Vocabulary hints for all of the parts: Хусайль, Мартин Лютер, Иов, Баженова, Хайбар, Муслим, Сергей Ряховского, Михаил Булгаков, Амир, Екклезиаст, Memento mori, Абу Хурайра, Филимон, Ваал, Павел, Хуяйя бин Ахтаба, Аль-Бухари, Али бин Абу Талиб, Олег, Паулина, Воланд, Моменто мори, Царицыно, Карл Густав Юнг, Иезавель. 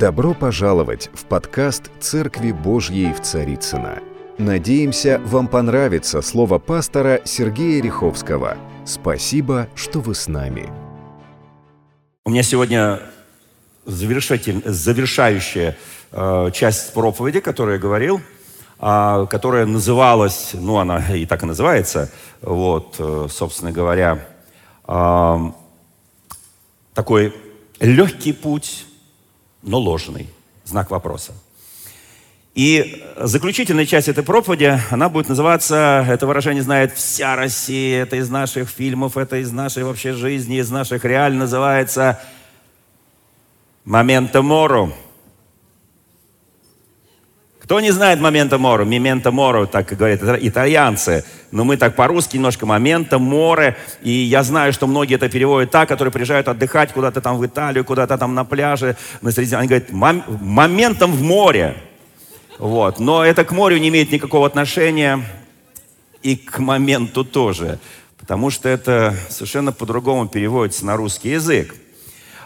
Добро пожаловать в подкаст «Церкви Божьей в Царицыно». Надеемся, вам понравится слово пастора Сергея Ряховского. Спасибо, что вы с нами. У меня сегодня завершающая часть проповеди, которую я говорил, которая называлась, ну, она и так и называется, вот, собственно говоря, такой легкий путь, но ложный, знак вопроса. И заключительная часть этой проповеди, она будет называться, это выражение знает вся Россия, это из наших фильмов, это из нашей вообще жизни, из наших реалий, называется «Моменто мори». Кто не знает «Моменто мори»? «Мементо мори», так говорят итальянцы. Но мы так по-русски немножко «Моменто мори». И я знаю, что многие это переводят так, которые приезжают отдыхать куда-то там в Италию, куда-то там на пляже, на Средиземном. Они говорят «моментом в море». Вот. Но это к морю не имеет никакого отношения и к моменту тоже. Потому что это совершенно по-другому переводится на русский язык.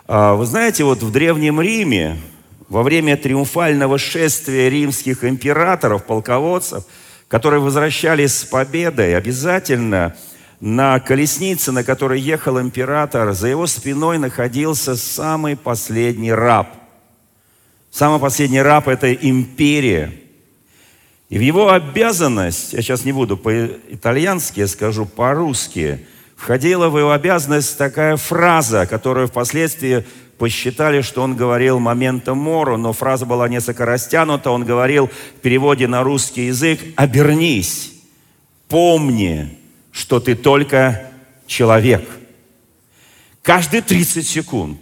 Вы знаете, вот в Древнем Риме во время триумфального шествия римских императоров, полководцев, которые возвращались с победой, обязательно на колеснице, на которой ехал император, за его спиной находился самый последний раб. Самый последний раб этой империи. И в его обязанность, я сейчас не буду по-итальянски, я скажу по-русски, входила в его обязанность такая фраза, которую впоследствии посчитали, что он говорил «моменто мори», но фраза была несколько растянута. Он говорил в переводе на русский язык «обернись, помни, что ты только человек». Каждые 30 секунд,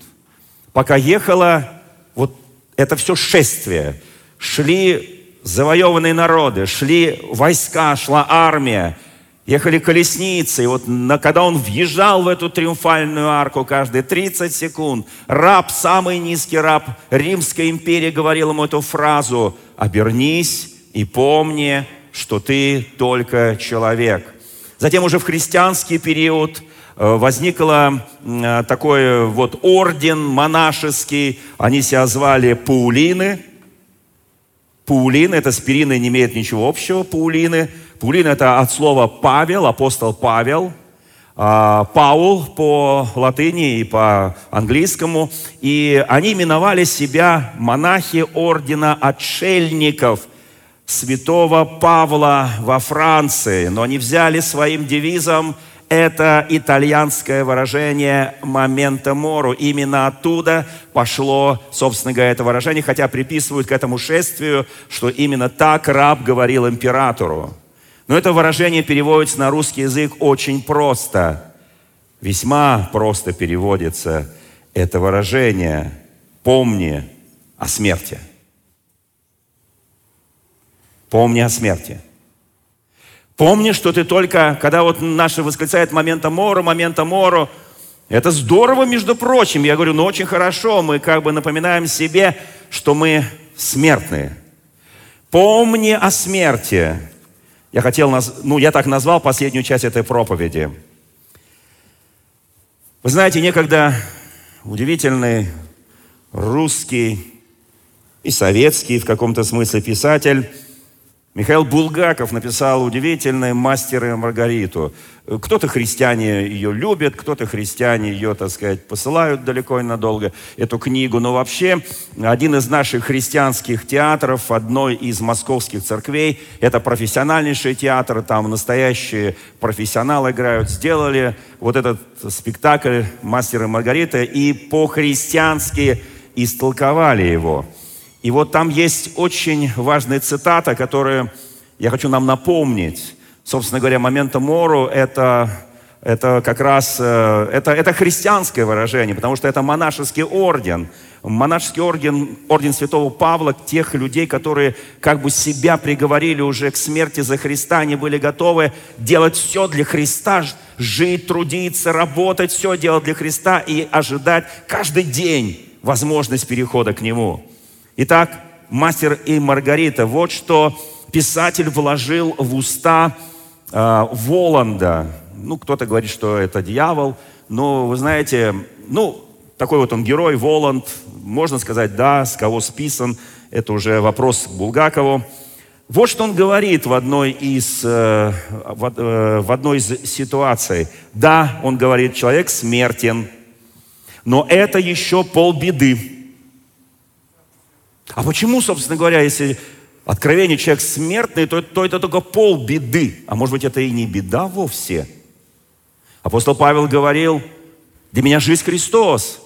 пока ехало вот это все шествие, шли завоеванные народы, шли войска, шла армия, ехали колесницы, и вот когда он въезжал в эту триумфальную арку каждые 30 секунд, раб, самый низкий раб Римской империи говорил ему эту фразу «Обернись и помни, что ты только человек». Затем уже в христианский период возник такой вот орден монашеский, они себя звали Паулины. Паулины, это с Пириной не имеет ничего общего, Паулины. Паулина – это от слова «Павел», апостол Павел, «Паул» по латыни и по английскому. И они именовали себя монахи ордена отшельников святого Павла во Франции. Но они взяли своим девизом это итальянское выражение «моменто мори». Именно оттуда пошло, собственно говоря, это выражение, хотя приписывают к этому шествию, что именно так раб говорил императору. Но это выражение переводится на русский язык очень просто. Весьма просто переводится это выражение «помни о смерти». Помни о смерти. Помни, что ты только, когда вот наши восклицают «моменто мори», «моменто мори», это здорово, между прочим. Я говорю, ну очень хорошо, мы как бы напоминаем себе, что мы смертные. Помни о смерти. Я хотел, я так назвал последнюю часть этой проповеди. Вы знаете, некогда удивительный русский и советский в каком-то смысле писатель Михаил Булгаков написал удивительный «Мастер и Маргариту». Кто-то христиане ее любят, кто-то христиане ее, так сказать, посылают далеко и надолго, эту книгу. Но вообще, один из наших христианских театров, одной из московских церквей, это профессиональнейший театр, там настоящие профессионалы играют, сделали вот этот спектакль «Мастер и Маргарита» и по-христиански истолковали его. И вот там есть очень важная цитата, которую я хочу нам напомнить. Собственно говоря, «моменто мори» — это как раз это христианское выражение, потому что это монашеский орден. Монашеский орден, орден святого Павла, тех людей, которые как бы себя приговорили уже к смерти за Христа, они были готовы делать все для Христа, жить, трудиться, работать, все делать для Христа и ожидать каждый день возможность перехода к Нему. Итак, «Мастер и Маргарита». Вот что писатель вложил в уста Воланда. Ну, кто-то говорит, что это дьявол. Но, вы знаете, Такой вот он герой, Воланд. Можно сказать, да, с кого списан. Это уже вопрос к Булгакову. Вот что он говорит в одной из ситуаций. Да, он говорит, человек смертен, но это еще полбеды. А почему, собственно говоря, если откровение человек смертный, то это только полбеды? А может быть, это и не беда вовсе? Апостол Павел говорил, для меня жизнь Христос,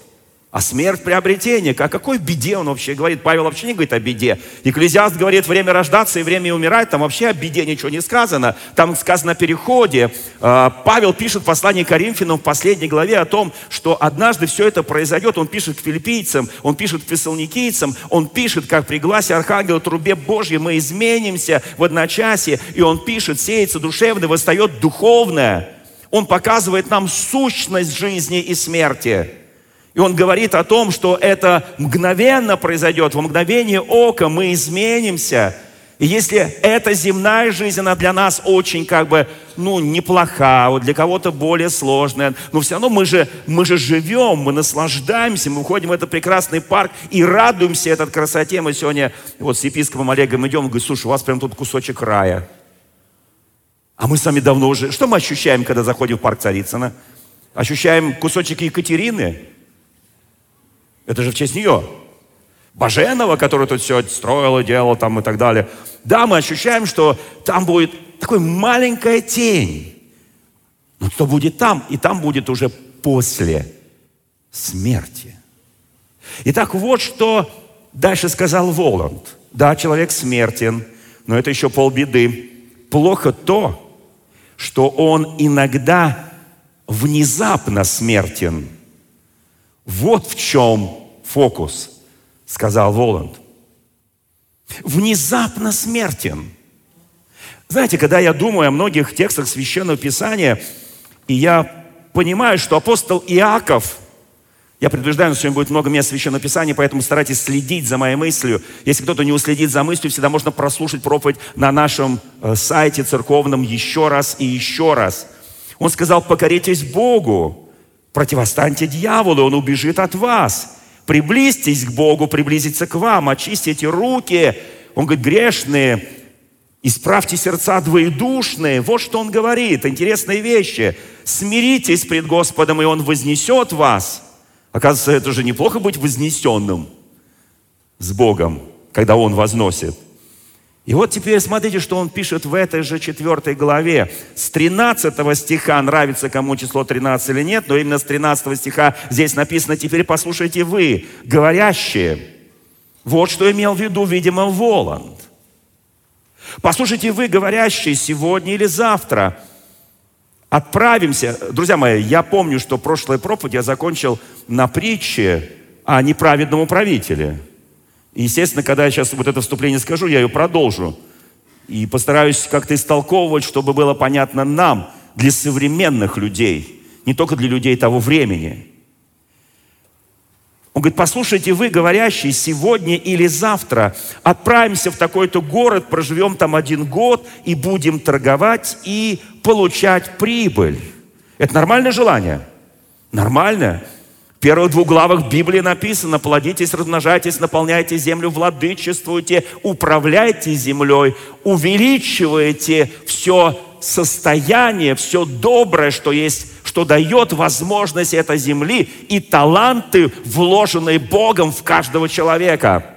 а смерть приобретение. О какой беде он вообще говорит? Павел вообще не говорит о беде. Екклезиаст говорит, время рождаться и время умирать. Там вообще о беде ничего не сказано. Там сказано о переходе. Павел пишет в послании Коринфянам в последней главе о том, что однажды все это произойдет. Он пишет к филиппийцам, он пишет к фессалоникийцам, он пишет, как при гласе архангела в трубе Божьей мы изменимся в одночасье. И он пишет, сеется душевное, восстает духовное. Он показывает нам сущность жизни и смерти. И он говорит о том, что это мгновенно произойдет, во мгновение ока мы изменимся. И если эта земная жизнь, она для нас очень неплоха, вот для кого-то более сложная, но все равно мы же живем, мы наслаждаемся, мы уходим в этот прекрасный парк и радуемся этой красоте. Мы сегодня вот с епископом Олегом идем, он говорит, слушай, у вас прям тут кусочек рая. А мы сами давно уже... Что мы ощущаем, когда заходим в парк Царицына? Ощущаем кусочек Екатерины. Это же в честь нее. Баженова, которая тут все строила, делала там и так далее. Да, мы ощущаем, что там будет такая маленькая тень. Но что будет там? И там будет уже после смерти. Итак, вот что дальше сказал Воланд. Да, человек смертен, но это еще полбеды. Плохо то, что он иногда внезапно смертен. Вот в чем фокус, сказал Воланд. Внезапно смертен. Знаете, когда я думаю о многих текстах Священного Писания, и я понимаю, что апостол Иаков, я предупреждаю, что сегодня будет много мест Священного Писания, поэтому старайтесь следить за моей мыслью. Если кто-то не уследит за мыслью, всегда можно прослушать проповедь на нашем сайте церковном еще раз и еще раз. Он сказал, покоритесь Богу. Противостаньте дьяволу, он убежит от вас. Приблизьтесь к Богу, приблизиться к вам, очистите руки. Он говорит, грешные, исправьте сердца двоедушные. Вот что он говорит, интересные вещи. Смиритесь пред Господом, и он вознесет вас. Оказывается, это же неплохо быть вознесенным с Богом, когда он возносит. И вот теперь смотрите, что он пишет в этой же 4 главе. С 13 стиха, нравится кому число 13 или нет, но именно с 13 стиха здесь написано, теперь послушайте вы, говорящие. Вот что имел в виду, видимо, Воланд. Послушайте вы, говорящие, сегодня или завтра. Отправимся. Друзья мои, я помню, что прошлую проповедь я закончил на притче о неправедном правителе. Естественно, когда я сейчас вот это вступление скажу, я ее продолжу. И постараюсь как-то истолковывать, чтобы было понятно нам, для современных людей, не только для людей того времени. Он говорит, послушайте вы, говорящие, сегодня или завтра отправимся в такой-то город, проживем там 1 год и будем торговать и получать прибыль. Это нормальное желание? Нормальное. В первых 2 главах Библии написано, плодитесь, размножайтесь, наполняйте землю, владычествуйте, управляйте землей, увеличивайте все состояние, все доброе, что есть, что дает возможность этой земли и таланты, вложенные Богом в каждого человека.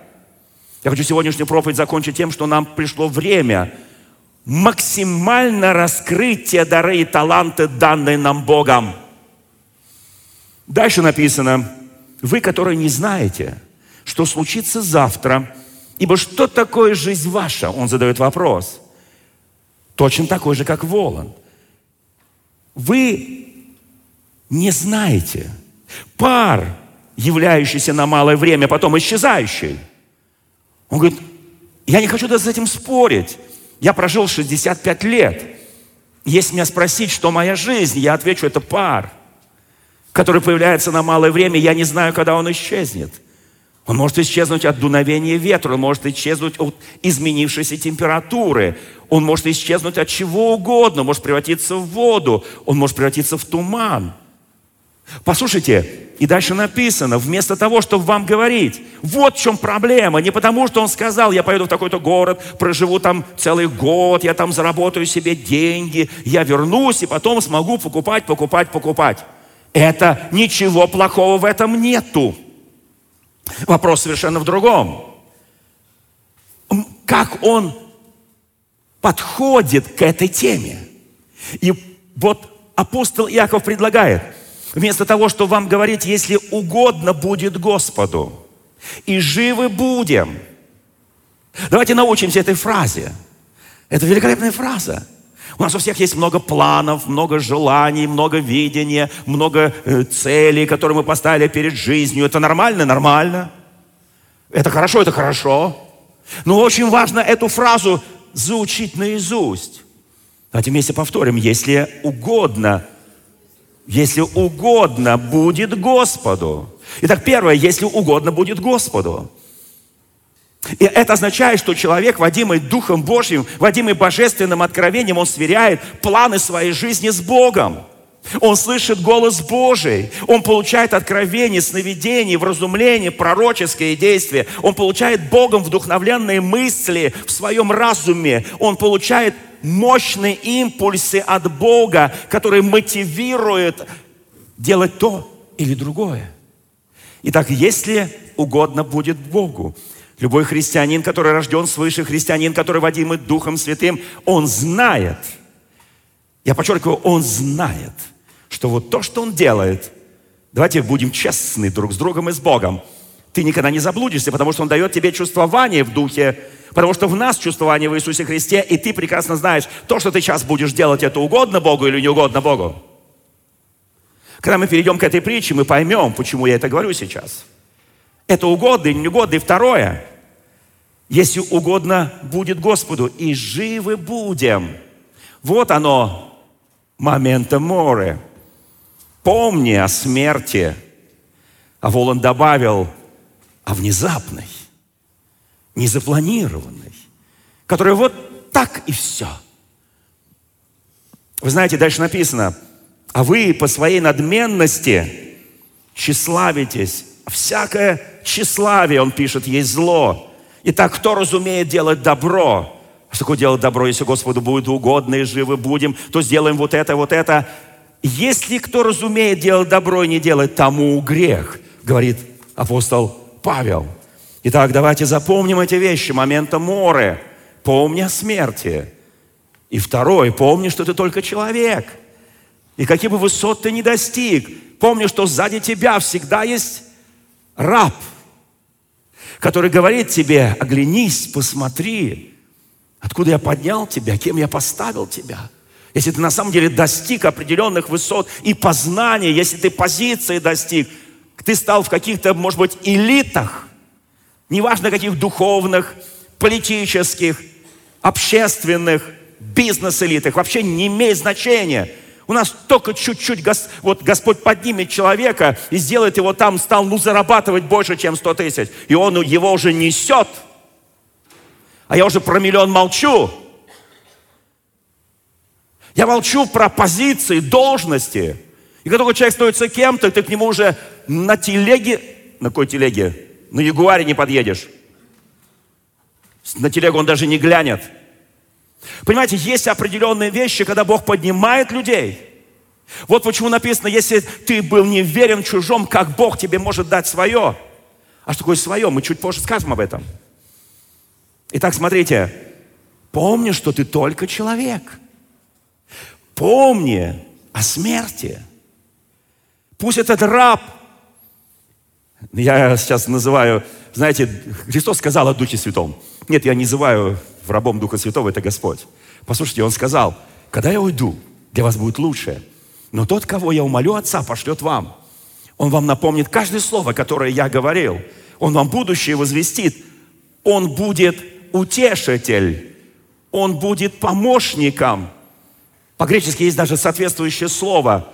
Я хочу сегодняшнюю проповедь закончить тем, что нам пришло время максимально раскрыть те дары и таланты, данные нам Богом. Дальше написано, вы, которые не знаете, что случится завтра, ибо что такое жизнь ваша? Он задает вопрос. Точно такой же, как Воланд. Вы не знаете. Пар, являющийся на малое время, потом исчезающий. Он говорит, я не хочу даже с этим спорить. Я прожил 65 лет. Если меня спросить, что моя жизнь, я отвечу, это пар, который появляется на малое время, я не знаю, когда он исчезнет. Он может исчезнуть от дуновения ветра, он может исчезнуть от изменившейся температуры, он может исчезнуть от чего угодно, может превратиться в воду, он может превратиться в туман. Послушайте, и дальше написано, вместо того, чтобы вам говорить, вот в чем проблема, не потому, что он сказал, я поеду в такой-то город, проживу там целый год, я там заработаю себе деньги, я вернусь и потом смогу покупать. Это ничего плохого в этом нету. Вопрос совершенно в другом. Как он подходит к этой теме? И вот апостол Иаков предлагает, вместо того, чтобы вам говорить, если угодно будет Господу, и живы будем. Давайте научимся этой фразе. Это великолепная фраза. У нас у всех есть много планов, много желаний, много видения, много целей, которые мы поставили перед жизнью. Это нормально? Нормально. Это хорошо? Это хорошо. Но очень важно эту фразу заучить наизусть. Давайте вместе повторим. Если угодно будет Господу. Итак, первое, если угодно будет Господу. И это означает, что человек, водимый Духом Божьим, водимый божественным откровением, он сверяет планы своей жизни с Богом. Он слышит голос Божий. Он получает откровение, сновидение, вразумление, пророческое действие. Он получает Богом вдохновленные мысли в своем разуме. Он получает мощные импульсы от Бога, которые мотивируют делать то или другое. Итак, если угодно будет Богу. Любой христианин, который рожден свыше, христианин, который водим Духом Святым, он знает, я подчеркиваю, он знает, что вот то, что он делает, давайте будем честны друг с другом и с Богом, ты никогда не заблудишься, потому что он дает тебе чувствование в Духе, потому что в нас чувствование в Иисусе Христе, и ты прекрасно знаешь, то, что ты сейчас будешь делать, это угодно Богу или не угодно Богу. Когда мы перейдем к этой притче, мы поймем, почему я это говорю сейчас. Это угодно или не угодно. И второе, если угодно будет Господу, и живы будем. Вот оно, моменто мори. Помни о смерти. А Воланд добавил, о внезапной, незапланированной, которая вот так и все. Вы знаете, дальше написано, а вы по своей надменности тщеславитесь. Всякое тщеславие, он пишет, есть зло. Итак, кто разумеет делать добро? Что такое делать добро? Если Господу будет угодно и живы будем, то сделаем вот это, вот это. Если кто разумеет делать добро и не делать, тому грех, говорит апостол Павел. Итак, давайте запомним эти вещи. Моменто мори. Помни о смерти. И второй, помни, что ты только человек. И каких бы высот ты ни достиг, помни, что сзади тебя всегда есть раб, который говорит тебе, оглянись, посмотри, откуда я поднял тебя, кем я поставил тебя. Если ты на самом деле достиг определенных высот и познаний, если ты позиции достиг, ты стал в каких-то, может быть, элитах, неважно каких, духовных, политических, общественных, бизнес-элитах, вообще не имеет значения. У нас только чуть-чуть вот Господь поднимет человека и сделает его там, стал зарабатывать больше, чем 100 тысяч. И он его уже несет. А я уже про миллион молчу. Я молчу про позиции, должности. И когда человек становится кем-то, ты к нему уже на телеге... На какой телеге? На ягуаре не подъедешь. На телегу он даже не глянет. Понимаете, есть определенные вещи, когда Бог поднимает людей. Вот почему написано, если ты был неверен в чужом, как Бог тебе может дать свое. А что такое свое? Мы чуть позже скажем об этом. Итак, смотрите. Помни, что ты только человек. Помни о смерти. Пусть этот раб, я сейчас называю, знаете, Христос сказал о Духе Святом. Нет, я не называю рабом Духа Святого, это Господь. Послушайте, Он сказал, когда я уйду, для вас будет лучше. Но тот, кого я умолю Отца, пошлет вам. Он вам напомнит каждое слово, которое я говорил. Он вам будущее возвестит. Он будет утешитель. Он будет помощником. По-гречески есть даже соответствующее слово.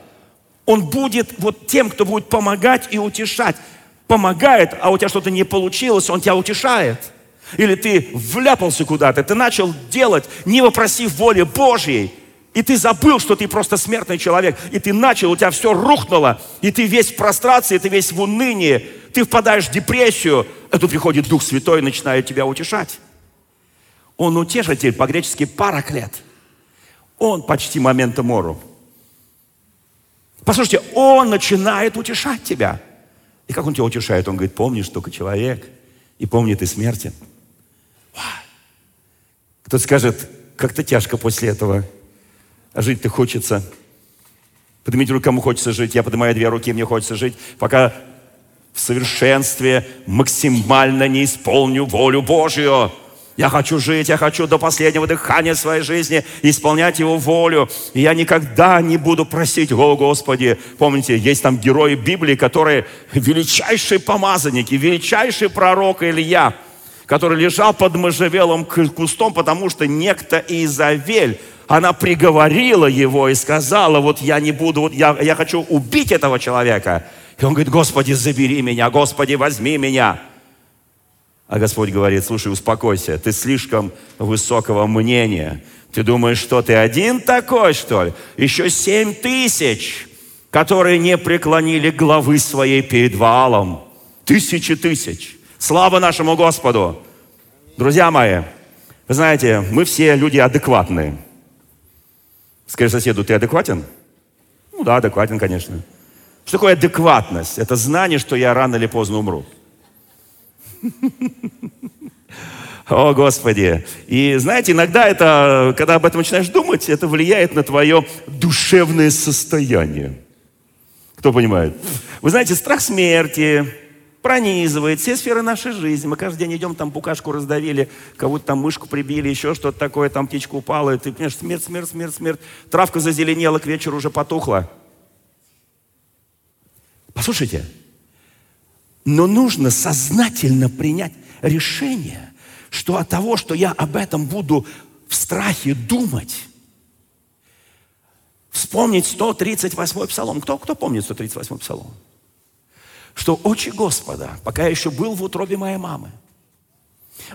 Он будет вот тем, кто будет помогать и утешать. Помогает, а у тебя что-то не получилось, он тебя утешает. Или ты вляпался куда-то, ты начал делать, не вопросив воли Божьей. И ты забыл, что ты просто смертный человек. И ты начал, у тебя все рухнуло. И ты весь в прострации, ты весь в унынии. Ты впадаешь в депрессию. А тут приходит Дух Святой и начинает тебя утешать. Он утешитель, по-гречески параклет. Он почти моменто мору. Послушайте, он начинает утешать тебя. И как он тебя утешает? Он говорит, помнишь, только человек. И помни, ты смертен. Кто-то скажет, как-то тяжко после этого. А жить-то хочется. Поднимите руку, кому хочется жить. Я поднимаю две руки, мне хочется жить, пока в совершенстве максимально не исполню волю Божью. Я хочу жить, я хочу до последнего дыхания своей жизни исполнять Его волю. И я никогда не буду просить, о Господи. Помните, есть там герои Библии, которые величайшие помазанники, величайший пророк Илья, который лежал под можжевелым кустом, потому что некто Иезавель, она приговорила его и сказала, вот я не буду, вот я хочу убить этого человека. И он говорит, Господи, забери меня, Господи, возьми меня. А Господь говорит, слушай, успокойся, ты слишком высокого мнения. Ты думаешь, что ты один такой, что ли? Еще 7000, которые не преклонили главы своей перед Ваалом. Тысячи тысяч. Слава нашему Господу. Друзья мои, вы знаете, мы все люди адекватные. Скажи соседу, ты адекватен? Ну да, адекватен, конечно. Что такое адекватность? Это знание, что я рано или поздно умру. О, Господи! И знаете, иногда это, когда об этом начинаешь думать, это влияет на твое душевное состояние. Кто понимает? Вы знаете, страх смерти пронизывает все сферы нашей жизни. Мы каждый день идем, там букашку раздавили, кого-то там мышку прибили, еще что-то такое, там птичка упала, и ты понимаешь, смерть, смерть, смерть, смерть. Травка зазеленела, к вечеру уже потухла. Послушайте, но нужно сознательно принять решение, что от того, что я об этом буду в страхе думать, вспомнить 138-й псалом. Кто помнит 138-й псалом? Что очи Господа, пока я еще был в утробе моей мамы,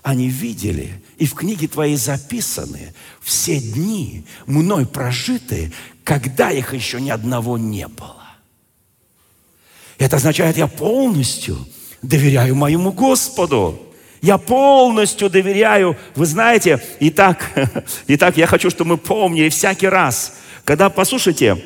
они видели, и в книге твоей записаны все дни, мной прожитые, когда их еще ни одного не было. Это означает, я полностью доверяю моему Господу. Я полностью доверяю. Вы знаете, и так я хочу, чтобы мы помнили всякий раз, когда, послушайте,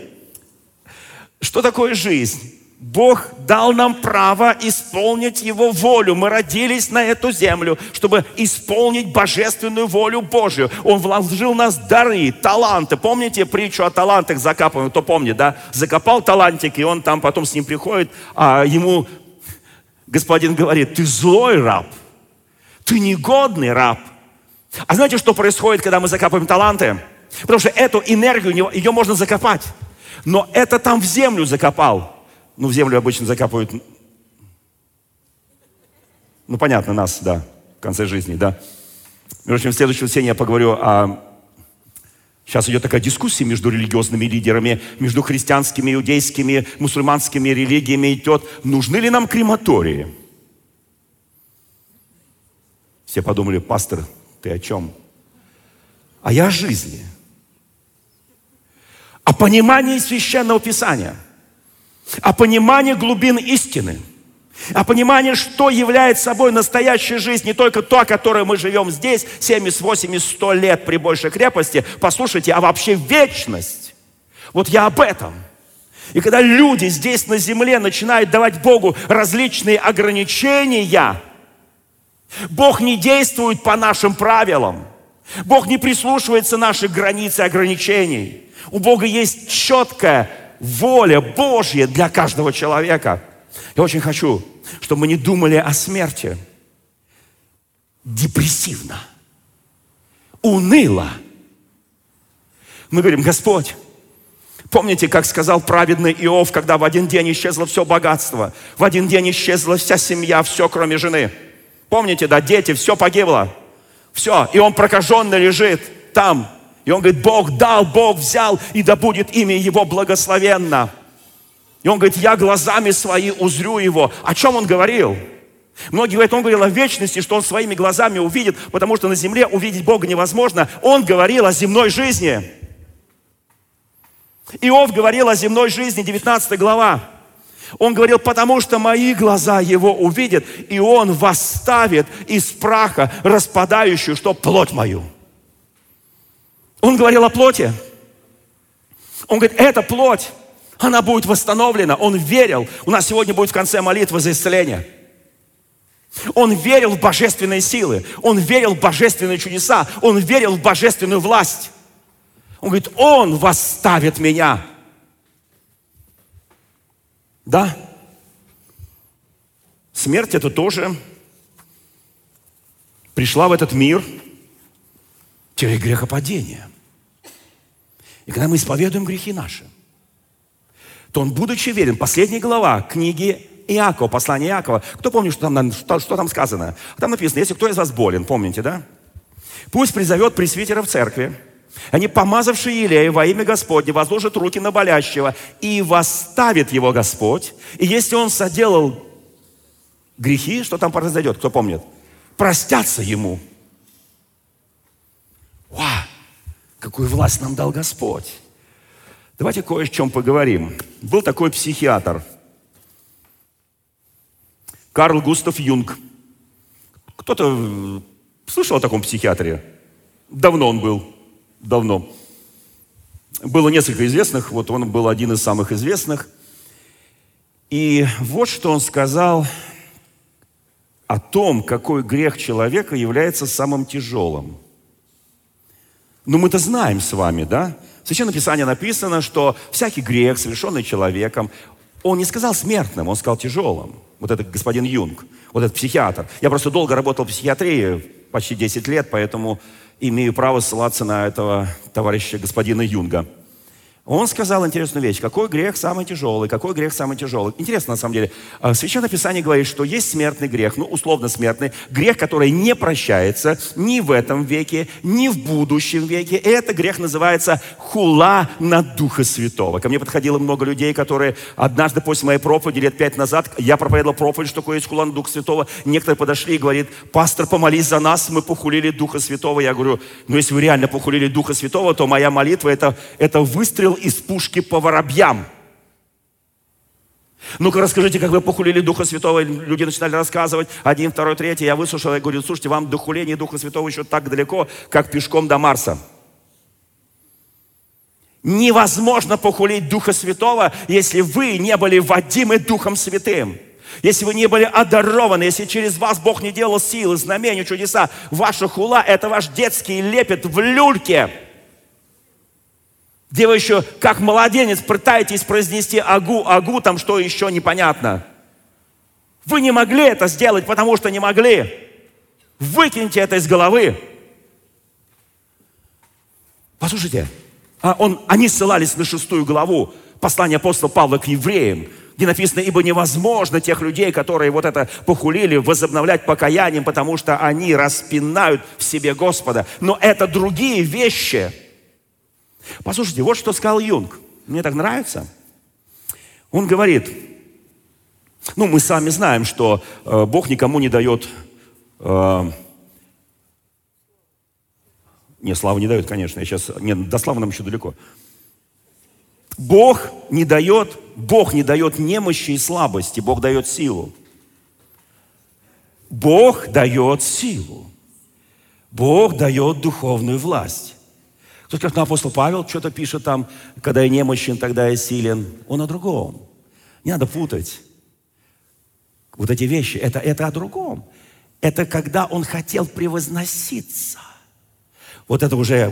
что такое жизнь? Бог дал нам право исполнить Его волю. Мы родились на эту землю, чтобы исполнить божественную волю Божью. Он вложил в нас дары, таланты. Помните притчу о талантах закапанных? Кто помнит, да? Закопал талантик, и он там потом с ним приходит, а ему господин говорит, ты злой раб, ты негодный раб. А знаете, что происходит, когда мы закапываем таланты? Потому что эту энергию, ее можно закопать. Но это там в землю закопал. Ну, в землю обычно закапывают, ну, понятно, нас, да, в конце жизни, да. Между прочим, в следующем сене я поговорю о... Сейчас идет такая дискуссия между религиозными лидерами, между христианскими, иудейскими, мусульманскими религиями идет. Нужны ли нам крематории? Все подумали, пастор, ты о чем? А я о жизни. О понимании Священного Писания. О понимании глубин истины, о понимании, что является собой настоящая жизнь, не только то, которой мы живем здесь, 70, 80, 100 лет при большей крепости, послушайте, а вообще вечность. Вот я об этом. И когда люди здесь на земле начинают давать Богу различные ограничения, Бог не действует по нашим правилам, Бог не прислушивается к нашей границе ограничений. У Бога есть четкая воля Божья для каждого человека. Я очень хочу, чтобы мы не думали о смерти депрессивно, уныло. Мы говорим, Господь, помните, как сказал праведный Иов, когда в один день исчезло все богатство, в один день исчезла вся семья, все, кроме жены. Помните, да, дети, все погибло. Все, и он прокаженный лежит там. И он говорит, Бог дал, Бог взял, и да будет имя Его благословенно. И он говорит, я глазами свои узрю Его. О чем он говорил? Многие говорят, он говорил о вечности, что он своими глазами увидит, потому что на земле увидеть Бога невозможно. Он говорил о земной жизни. Иов говорил о земной жизни, 19 глава. Он говорил, потому что мои глаза его увидят, и он восставит из праха распадающую, что плоть мою. Он говорил о плоти. Он говорит, эта плоть, она будет восстановлена. Он верил. У нас сегодня будет в конце молитва за исцеление. Он верил в божественные силы. Он верил в божественные чудеса. Он верил в божественную власть. Он говорит, он восставит меня. Да. Смерть это тоже пришла в этот мир через грехопадение. И когда мы исповедуем грехи наши, то он, будучи верен, последняя глава книги Иакова, послание Иакова. Кто помнит, что там сказано? Там написано, если кто из вас болен, помните, да? Пусть призовет пресвитера в церкви, они, помазавшие елея во имя Господне, возложат руки на болящего, и восставит его Господь. И если он соделал грехи, что там произойдет, кто помнит? Простятся ему. Уа! Какую власть нам дал Господь! Давайте кое о чем поговорим. Был такой психиатр. Карл Густав Юнг. Кто-то слышал о таком психиатре? Давно он был. Давно. Было несколько известных, вот он был один из самых известных. И вот что он сказал о том, какой грех человека является самым тяжелым. Ну, мы-то знаем с вами, да? В Священном Писании написано, что всякий грех, совершенный человеком, он не сказал смертным, он сказал тяжелым. Вот этот господин Юнг, вот этот психиатр. Я просто долго работал в психиатрии, почти 10 лет, поэтому имею право ссылаться на этого товарища господина Юнга. Он сказал интересную вещь. Какой грех самый тяжелый? Какой грех самый тяжелый? Интересно, на самом деле. Священное Писание говорит, что есть смертный грех, ну, условно смертный, грех, который не прощается ни в этом веке, ни в будущем веке. И этот грех называется хула на Духа Святого. Ко мне подходило много людей, которые однажды после моей проповеди, лет 5 назад, я проповедовал проповедь, что такое есть хула на Духа Святого. Некоторые подошли и говорят, пастор, помолись за нас, мы похулили Духа Святого. Я говорю, ну, если вы реально похулили Духа Святого, то моя молитва это выстрел из пушки по воробьям. Ну-ка расскажите, как вы похулили Духа Святого. Люди начинали рассказывать. 1, 2, 3. Я выслушал, я говорю, слушайте, вам до хуления Духа Святого еще так далеко, как пешком до Марса. Невозможно похулить Духа Святого, если вы не были водимы Духом Святым. Если вы не были одарованы, если через вас Бог не делал силы, знамения, чудеса. Ваша хула – это ваш детский лепет в люльке, где вы еще, как младенец, пытаетесь произнести агу, там что еще непонятно. Вы не могли это сделать, потому что не могли. Выкиньте это из головы. Послушайте, они ссылались на 6 главу послания апостола Павла к евреям, где написано, ибо невозможно тех людей, которые вот это похулили, возобновлять покаянием, потому что они распинают в себе Господа. Но это другие вещи. Послушайте, вот что сказал Юнг. Мне так нравится. Он говорит, ну, мы сами знаем, что Бог никому не дает... славы не дает, конечно. До славы нам еще далеко. Бог не дает немощи и слабости. Бог дает силу. Бог дает силу. Бог дает духовную власть. Кто скажет, ну, апостол Павел что-то пишет там, когда я немощен, тогда я силен. Он о другом. Не надо путать. Вот эти вещи, это о другом. Это когда он хотел превозноситься. Вот это уже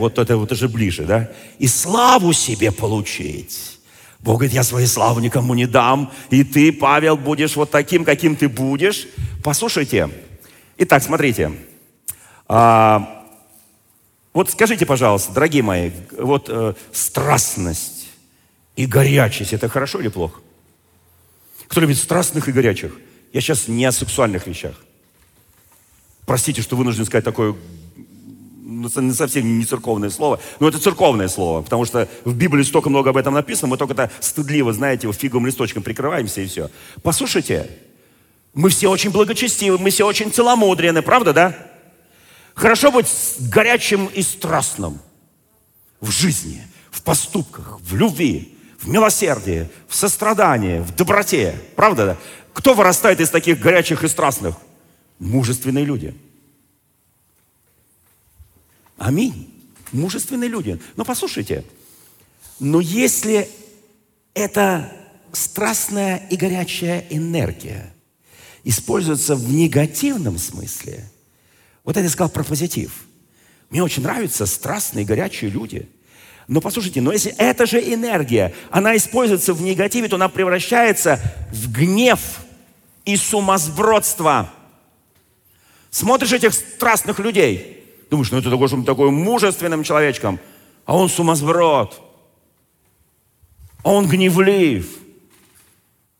ближе, да? И славу себе получить. Бог говорит, я свою славу никому не дам, и ты, Павел, будешь вот таким, каким ты будешь. Послушайте. Итак, смотрите. Вот скажите, пожалуйста, дорогие мои, вот страстность и горячесть, это хорошо или плохо? Кто любит страстных и горячих? Я сейчас не о сексуальных вещах. Простите, что вынужден сказать такое совсем не церковное слово, но это церковное слово, потому что в Библии столько много об этом написано, мы только-то стыдливо, знаете, фиговым листочком прикрываемся и все. Послушайте, мы все очень благочестивы, мы все очень целомудренны, правда, да? Хорошо быть горячим и страстным в жизни, в поступках, в любви, в милосердии, в сострадании, в доброте. Правда, да? Кто вырастает из таких горячих и страстных? Мужественные люди. Аминь. Мужественные люди. Но послушайте, но если эта страстная и горячая энергия используется в негативном смысле, вот это я сказал про позитив. Мне очень нравятся страстные, горячие люди. Но послушайте, но если эта же энергия, она используется в негативе, то она превращается в гнев и сумасбродство. Смотришь этих страстных людей, думаешь, ну это такой, что он такой мужественным человечком, а он сумасброд, а он гневлив,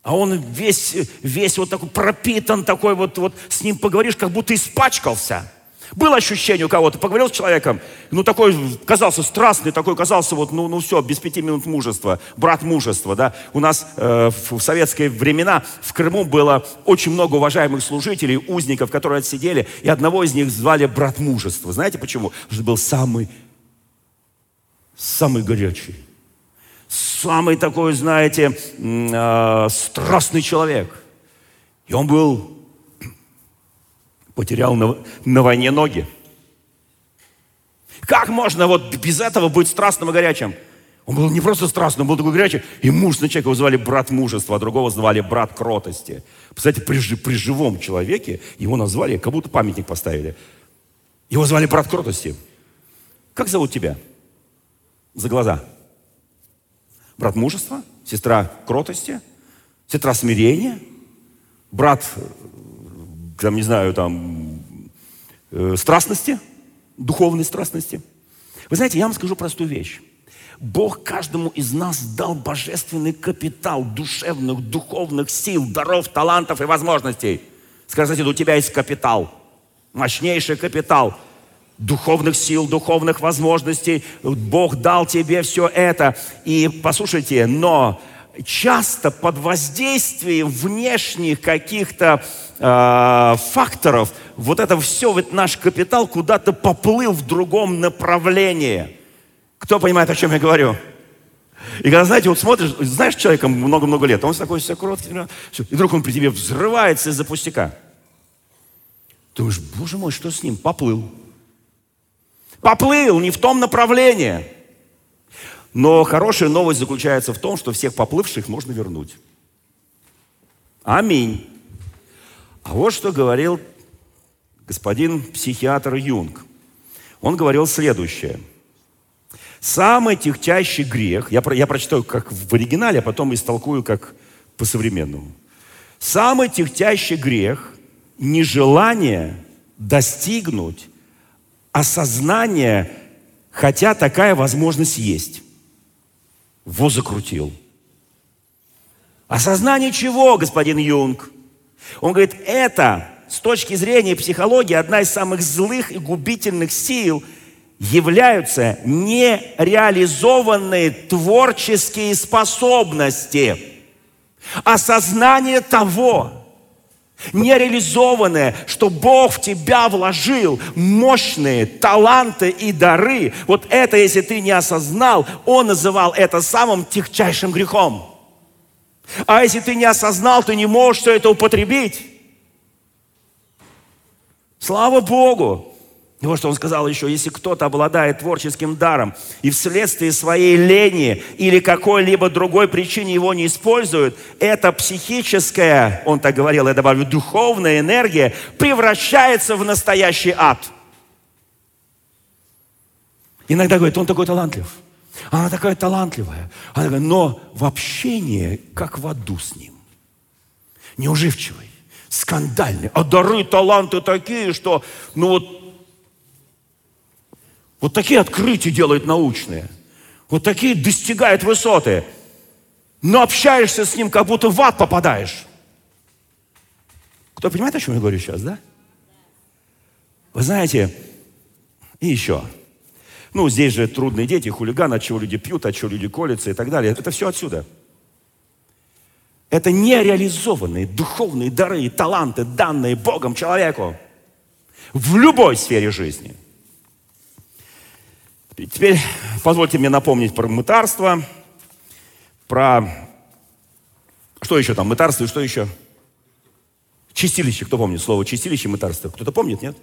а он весь вот такой пропитан, такой вот с ним поговоришь, как будто испачкался. Было ощущение у кого-то, поговорил с человеком, ну такой казался страстный, такой казался вот, ну все, без 5 минут мужества, брат мужества, да. У нас в советские времена в Крыму было очень много уважаемых служителей, узников, которые отсидели, и одного из них звали брат мужества. Знаете почему? Потому что был самый горячий, самый такой, знаете, страстный человек. И он был... Потерял на войне ноги. Как можно вот без этого быть страстным и горячим? Он был не просто страстным, он был такой горячий. И мужественного человека его звали брат мужества, а другого звали брат кротости. Представляете, при живом человеке его назвали, как будто памятник поставили. Его звали брат кротости. Как зовут тебя? За глаза. Брат мужества, сестра кротости, сестра смирения, брат... там, не знаю, там, страстности, духовной страстности. Вы знаете, я вам скажу простую вещь. Бог каждому из нас дал божественный капитал душевных, духовных сил, даров, талантов и возможностей. Скажите, у тебя есть капитал, мощнейший капитал духовных сил, духовных возможностей. Бог дал тебе все это. И послушайте, но... часто под воздействием внешних каких-то факторов вот это все, вот наш капитал куда-то поплыл в другом направлении. Кто понимает, о чем я говорю? И когда, знаете, вот смотришь, знаешь человека много-много лет, он такой все короткий, и вдруг он при тебе взрывается из-за пустяка. Думаешь, боже мой, что с ним? Поплыл. Поплыл не в том направлении. Но хорошая новость заключается в том, что всех поплывших можно вернуть. Аминь. А вот что говорил господин психиатр Юнг. Он говорил следующее. Самый тягчайший грех, я прочитаю как в оригинале, а потом истолкую как по-современному. Самый тягчайший грех – нежелание достигнуть осознания, хотя такая возможность есть. Во закрутил. Осознание чего, господин Юнг? Он говорит, это с точки зрения психологии одна из самых злых и губительных сил являются нереализованные творческие способности. Осознание того, нереализованное, что Бог в тебя вложил, мощные таланты и дары. Вот это, если ты не осознал, он называл это самым тягчайшим грехом. А если ты не осознал, ты не можешь все это употребить. Слава Богу! И вот что он сказал еще, если кто-то обладает творческим даром и вследствие своей лени или какой-либо другой причине его не используют, эта психическая, он так говорил, я добавлю, духовная энергия превращается в настоящий ад. Иногда говорит, он такой талантлив, она такая талантливая, она такая, но в общении как в аду с ним, неуживчивый, скандальный, а дары, таланты такие, что, ну вот такие открытия делает научные. Вот такие достигает высоты. Но общаешься с ним, как будто в ад попадаешь. Кто понимает, о чем я говорю сейчас, да? Вы знаете, и еще. Ну, здесь же трудные дети, хулиганы, от чего люди пьют, от чего люди колются и так далее. Это все отсюда. Это нереализованные духовные дары и таланты, данные Богом человеку. В любой сфере жизни. Теперь Позвольте мне напомнить про мытарство, про... Что еще там? Мытарство и что еще? Чистилище. Кто помнит слово чистилище, мытарство? Кто-то помнит, нет?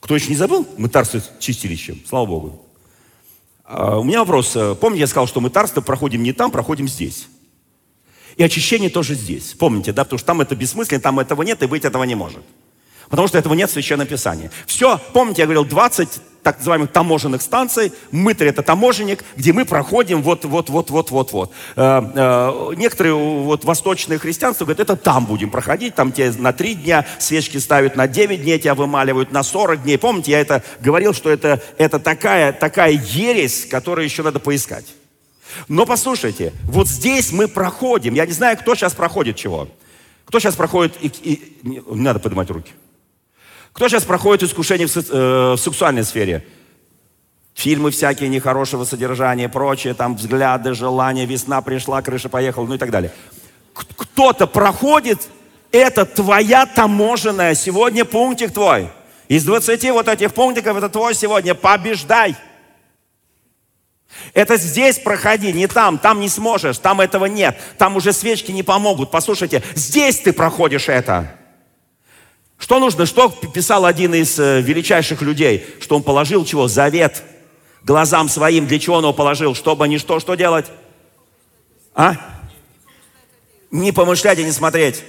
Кто еще не забыл? Мытарство с чистилищем. Слава Богу. У меня вопрос. Помните, я сказал, что мытарство проходим не там, проходим здесь. И очищение тоже здесь. Помните, да? Потому что там это бессмысленно, там этого нет, и быть этого не может. Потому что этого нет в Священном Писании. Все, помните, я говорил, 20 так называемых таможенных станций. Мытарь — это таможенник, где мы проходим вот-вот-вот-вот-вот-вот. Некоторые вот восточные христианства говорят, это там будем проходить, там тебя на 3 дня свечки ставят, на 9 дней тебя вымаливают, на 40 дней. Помните, я это говорил, что это такая ересь, которую еще надо поискать. Но послушайте, вот здесь мы проходим. Я не знаю, кто сейчас проходит чего. Кто сейчас проходит... Не надо поднимать руки. Кто сейчас проходит искушение в сексуальной сфере? Фильмы всякие нехорошего содержания, прочее, там взгляды, желания, весна пришла, крыша поехала, ну и так далее. Кто-то проходит, это твоя таможенная, сегодня пунктик твой. Из 20 вот этих пунктиков это твой сегодня, побеждай. Это здесь проходи, не там, там не сможешь, там этого нет, там уже свечки не помогут. Послушайте, здесь ты проходишь это. Что нужно? Что писал один из величайших людей? Что он положил чего? Завет глазам своим. Для чего он его положил? Чтобы они что делать? А? Не помышлять и не смотреть.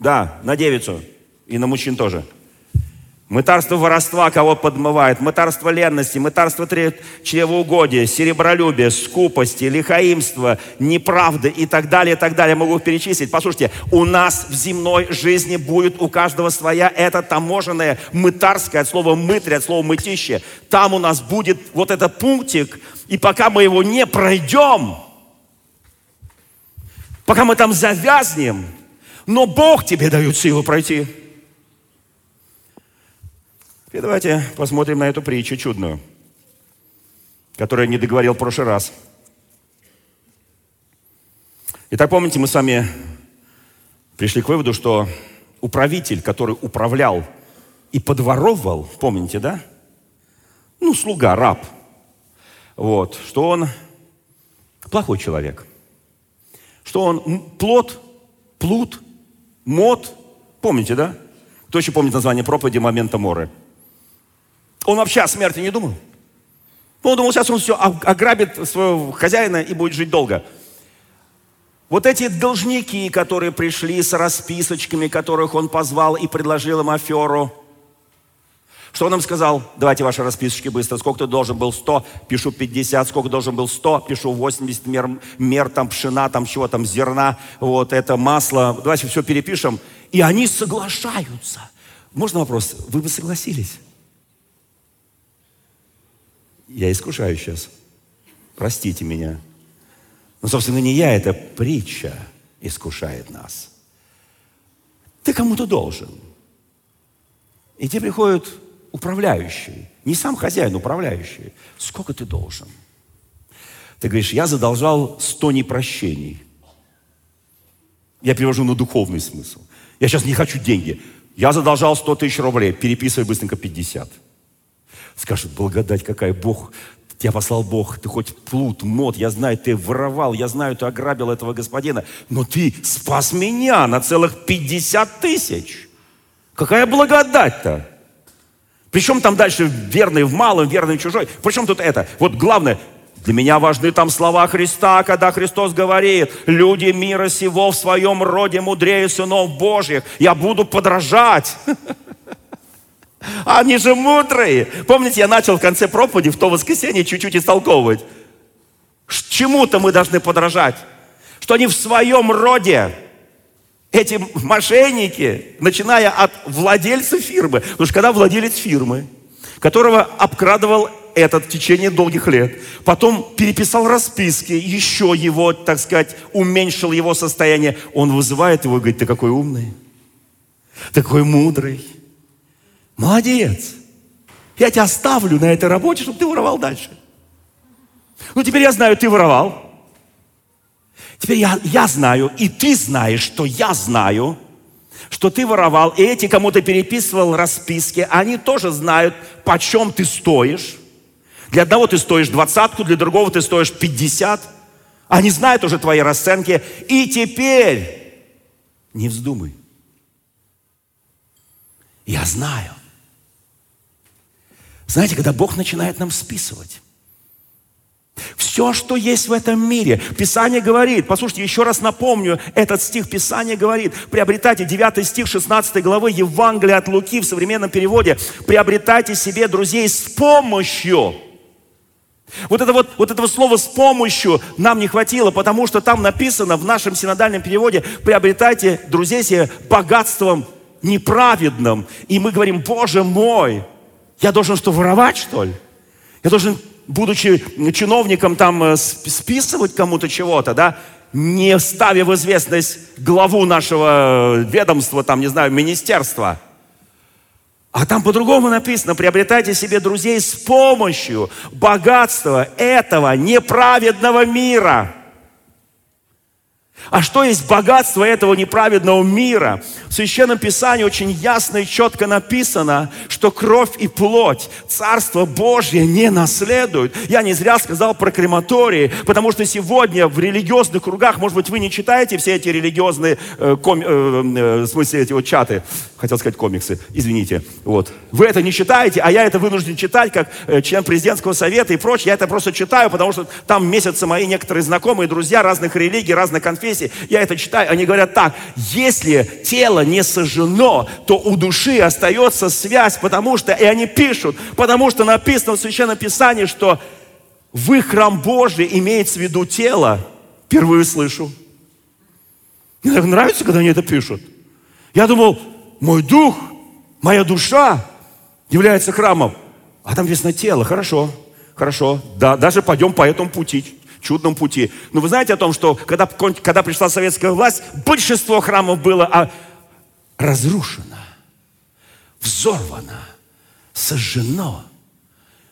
Да, на девицу. И на мужчин тоже. Мытарство воровства кого подмывает, мытарство ленности, мытарство чревоугодия, серебролюбие, скупости, лихаимство, неправды и так далее, и так далее. Могу перечислить. Послушайте, у нас в земной жизни будет у каждого своя эта таможенная мытарская, от слова мытарь, от слова мытище. Там у нас будет вот этот пунктик, и пока мы его не пройдем, пока мы там завязнем, но Бог тебе дает силу пройти. И давайте посмотрим на эту притчу чудную, которую я не договорил в прошлый раз. Итак, помните, мы с вами пришли к выводу, что управитель, который управлял и подворовывал, помните, да? Ну, слуга, раб. Вот, что он плохой человек. Что он плут, мод, помните, да? Кто еще помнит название проповеди «Момента моры»? Он вообще о смерти не думал. Он думал, сейчас он все ограбит своего хозяина и будет жить долго. Вот эти должники, которые пришли с расписочками, которых он позвал и предложил им аферу. Что он им сказал? Давайте ваши расписочки быстро. Сколько ты должен был? 100, пишу 50. Сколько должен был? 100, пишу 80 мер там пшена, там чего там, зерна, вот это масло. Давайте все перепишем. И они соглашаются. Можно вопрос? Вы бы согласились? Я искушаю сейчас. Простите меня. Но, собственно, не я, это притча искушает нас. Ты кому-то должен. И тебе приходит управляющий. Не сам хозяин, управляющий. Сколько ты должен? Ты говоришь, я задолжал 100 непрощений. Я перевожу на духовный смысл. Я сейчас не хочу деньги. Я задолжал 100 тысяч рублей. Переписывай быстренько 50. Скажет, благодать какая, Бог, тебя послал Бог, ты хоть плут, мод, я знаю, ты воровал, я знаю, ты ограбил этого господина, но ты спас меня на целых 50 тысяч. Какая благодать-то? Причем там дальше верный в малом, верный в чужой. Причем тут это? Вот главное, для меня важны там слова Христа, когда Христос говорит, люди мира сего в своем роде мудрее сынов Божьих, я буду подражать. Они же мудрые. Помните, я начал в конце проповеди, в то воскресенье, чуть-чуть истолковывать. Чему-то мы должны подражать. Что они в своем роде, эти мошенники, начиная от владельца фирмы. Потому что когда владелец фирмы, которого обкрадывал этот в течение долгих лет, потом переписал расписки, еще его, так сказать, уменьшил его состояние, он вызывает его и говорит, ты какой умный, такой мудрый. Молодец. Я тебя оставлю на этой работе, чтобы ты воровал дальше. Ну, теперь я знаю, ты воровал. Теперь я знаю, и ты знаешь, что я знаю, что ты воровал. И эти, кому ты переписывал расписки, они тоже знают, почем ты стоишь. Для одного ты стоишь 20, для другого ты стоишь 50. Они знают уже твои расценки. И теперь не вздумай. Я знаю. Знаете, когда Бог начинает нам списывать все, что есть в этом мире. Писание говорит, послушайте, еще раз напомню, этот стих Писание говорит, приобретайте, 9 стих 16 главы Евангелия от Луки в современном переводе, приобретайте себе друзей с помощью. Вот этого слова «с помощью» нам не хватило, потому что там написано в нашем синодальном переводе, приобретайте друзей себе богатством неправедным. И мы говорим, Боже мой, я должен что, воровать, что ли? Я должен, будучи чиновником, там списывать кому-то чего-то, да, не ставя в известность главу нашего ведомства, там, не знаю, министерства. А там по-другому написано, приобретайте себе друзей с помощью богатства этого неправедного мира. А что есть богатство этого неправедного мира? В Священном Писании очень ясно и четко написано, что кровь и плоть Царство Божье не наследуют. Я не зря сказал про крематории, потому что сегодня в религиозных кругах, может быть, вы не читаете все эти религиозные в смысле эти вот чаты, хотел сказать комиксы, извините. Вот. Вы это не читаете, а я это вынужден читать как член президентского совета и прочее. Я это просто читаю, потому что там месяцы мои некоторые знакомые, друзья разных религий, разных конфессий. Я это читаю, они говорят так: если тело не сожжено, то у души остается связь, потому что, и они пишут, потому что написано в Священном Писании, что вы храм Божий, имеется в виду тело. Впервые слышу. Мне так нравится, когда они это пишут. Я думал, мой дух, моя душа является храмом. А там написано тело. Хорошо, хорошо, да, даже пойдем по этому пути. Чудном пути. Но вы знаете о том, что когда пришла советская власть, большинство храмов было разрушено, взорвано, сожжено,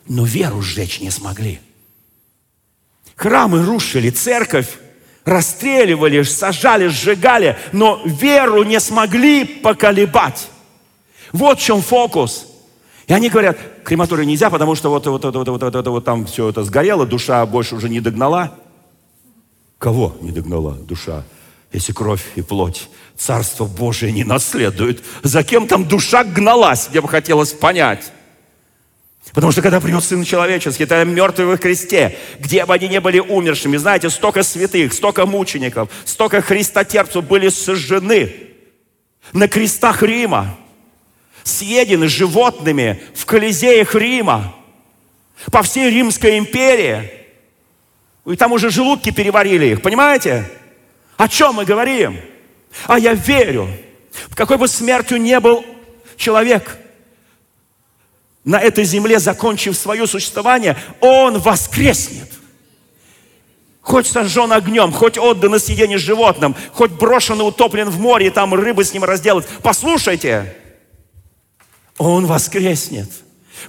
но веру сжечь не смогли. Храмы рушили, церковь расстреливали, сажали, сжигали, но веру не смогли поколебать. Вот в чем фокус. И они говорят, крематорию нельзя, потому что вот там все это сгорело, душа больше уже не догнала. Кого не догнала душа, если кровь и плоть Царство Божие не наследует? За кем там душа гналась, мне бы хотелось понять. Потому что когда придет Сын Человеческий, это мертвые во Христе, где бы они не были умершими. Знаете, столько святых, столько мучеников, столько христотерпцев были сожжены на крестах Рима. Съедены животными в Колизеях Рима, по всей Римской империи. И там уже желудки переварили их, понимаете? О чем мы говорим? А я верю, в какой бы смертью ни был человек на этой земле, закончив свое существование, он воскреснет. Хоть сожжен огнем, хоть отдан на съедение животным, хоть брошен и утоплен в море, и там рыбы с ним разделают. Послушайте, он воскреснет,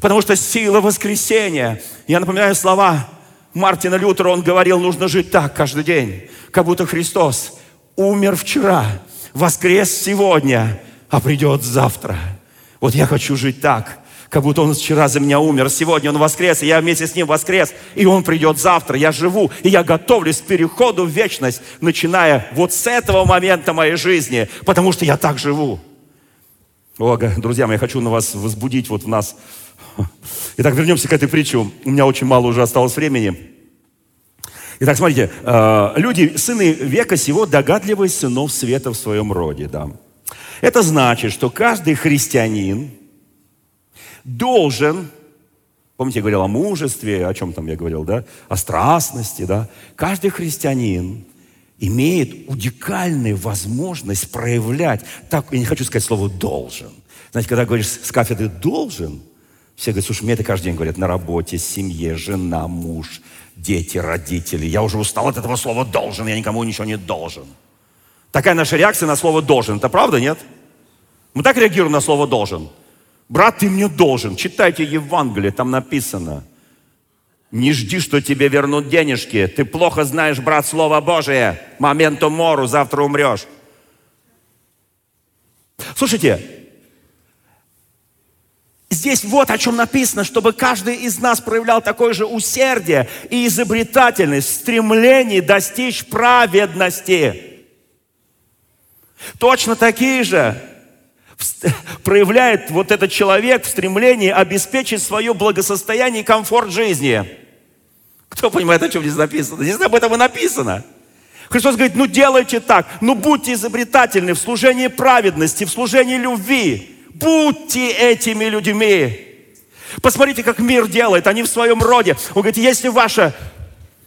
потому что сила воскресения. Я напоминаю слова Мартина Лютера, он говорил, нужно жить так каждый день, как будто Христос умер вчера, воскрес сегодня, а придет завтра. Вот я хочу жить так, как будто Он вчера за меня умер, сегодня Он воскрес, и я вместе с Ним воскрес, и Он придет завтра. Я живу, и я готовлюсь к переходу в вечность, начиная вот с этого момента моей жизни, потому что я так живу. О, друзья мои, я хочу на вас возбудить, вот в нас. Итак, вернемся к этой притче. У меня очень мало уже осталось времени. Итак, смотрите. Люди, сыны века сего, догадливые сынов света в своем роде. Да. Это значит, что каждый христианин должен... Помните, я говорил о мужестве, о чем там я говорил, да? О страстности, да? Каждый христианин имеет уникальную возможность проявлять, так, я не хочу сказать слово «должен». Знаете, когда говоришь с кафедры «должен», все говорят, слушай, мне это каждый день говорят, на работе, семье, жена, муж, дети, родители. Я уже устал от этого слова «должен», я никому ничего не должен. Такая наша реакция на слово «должен». Это правда, нет? Мы так реагируем на слово «должен». Брат, ты мне должен. Читайте Евангелие, там написано. Не жди, что тебе вернут денежки. Ты плохо знаешь, брат, Слово Божие. Моменту мору, завтра умрешь. Слушайте, Здесь вот о чем написано, чтобы каждый из нас проявлял такое же усердие и изобретательность в стремлении достичь праведности. Точно такие же проявляет вот этот человек в стремлении обеспечить свое благосостояние и комфорт жизни. Кто понимает, о чем здесь написано? Здесь об этом и написано. Христос говорит, ну делайте так, ну будьте изобретательны в служении праведности, в служении любви. Будьте этими людьми. Посмотрите, как мир делает. Они в своем роде. Он говорит, если ваша...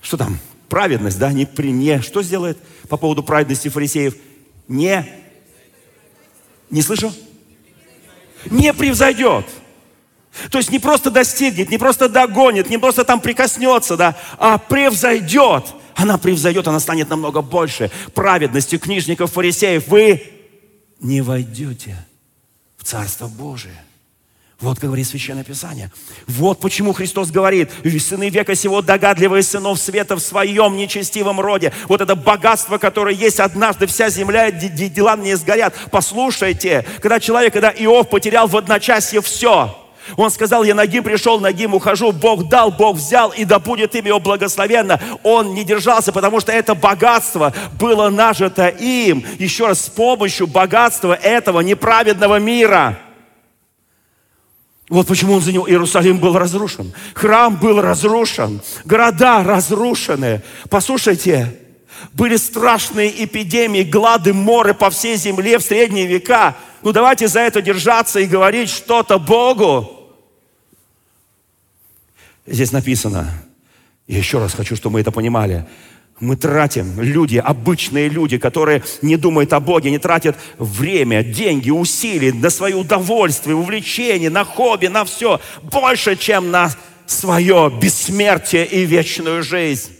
Что там? Праведность, да? Что сделает по поводу праведности фарисеев? Не слышу? Не превзойдет. То есть не просто достигнет, не просто догонит, не просто там прикоснется, да? А превзойдет. Она превзойдет, она станет намного больше. Праведностью книжников, фарисеев вы не войдете. Царство Божие. Вот говорит Священное Писание. Вот почему Христос говорит, сыны века сего догадливые сынов света в своем нечестивом роде. Вот это богатство, которое есть однажды, вся земля, дела не сгорят. Послушайте, когда Иов потерял в одночасье все, он сказал, я нагим пришел, нагим ухожу, Бог дал, Бог взял, и да будет имя его благословенно. Он не держался, потому что это богатство было нажито им. Еще раз, с помощью богатства этого неправедного мира. Вот почему он за него, Иерусалим был разрушен, храм был разрушен, города разрушены. Послушайте, были страшные эпидемии, глады, моры по всей земле в средние века. Ну давайте за это держаться и говорить что-то Богу. Здесь написано, я еще раз хочу, чтобы мы это понимали, мы тратим, люди, обычные люди, которые не думают о Боге, не тратят время, деньги, усилия на свои удовольствия, увлечения, на хобби, на все, больше, чем на свое бессмертие и вечную жизнь.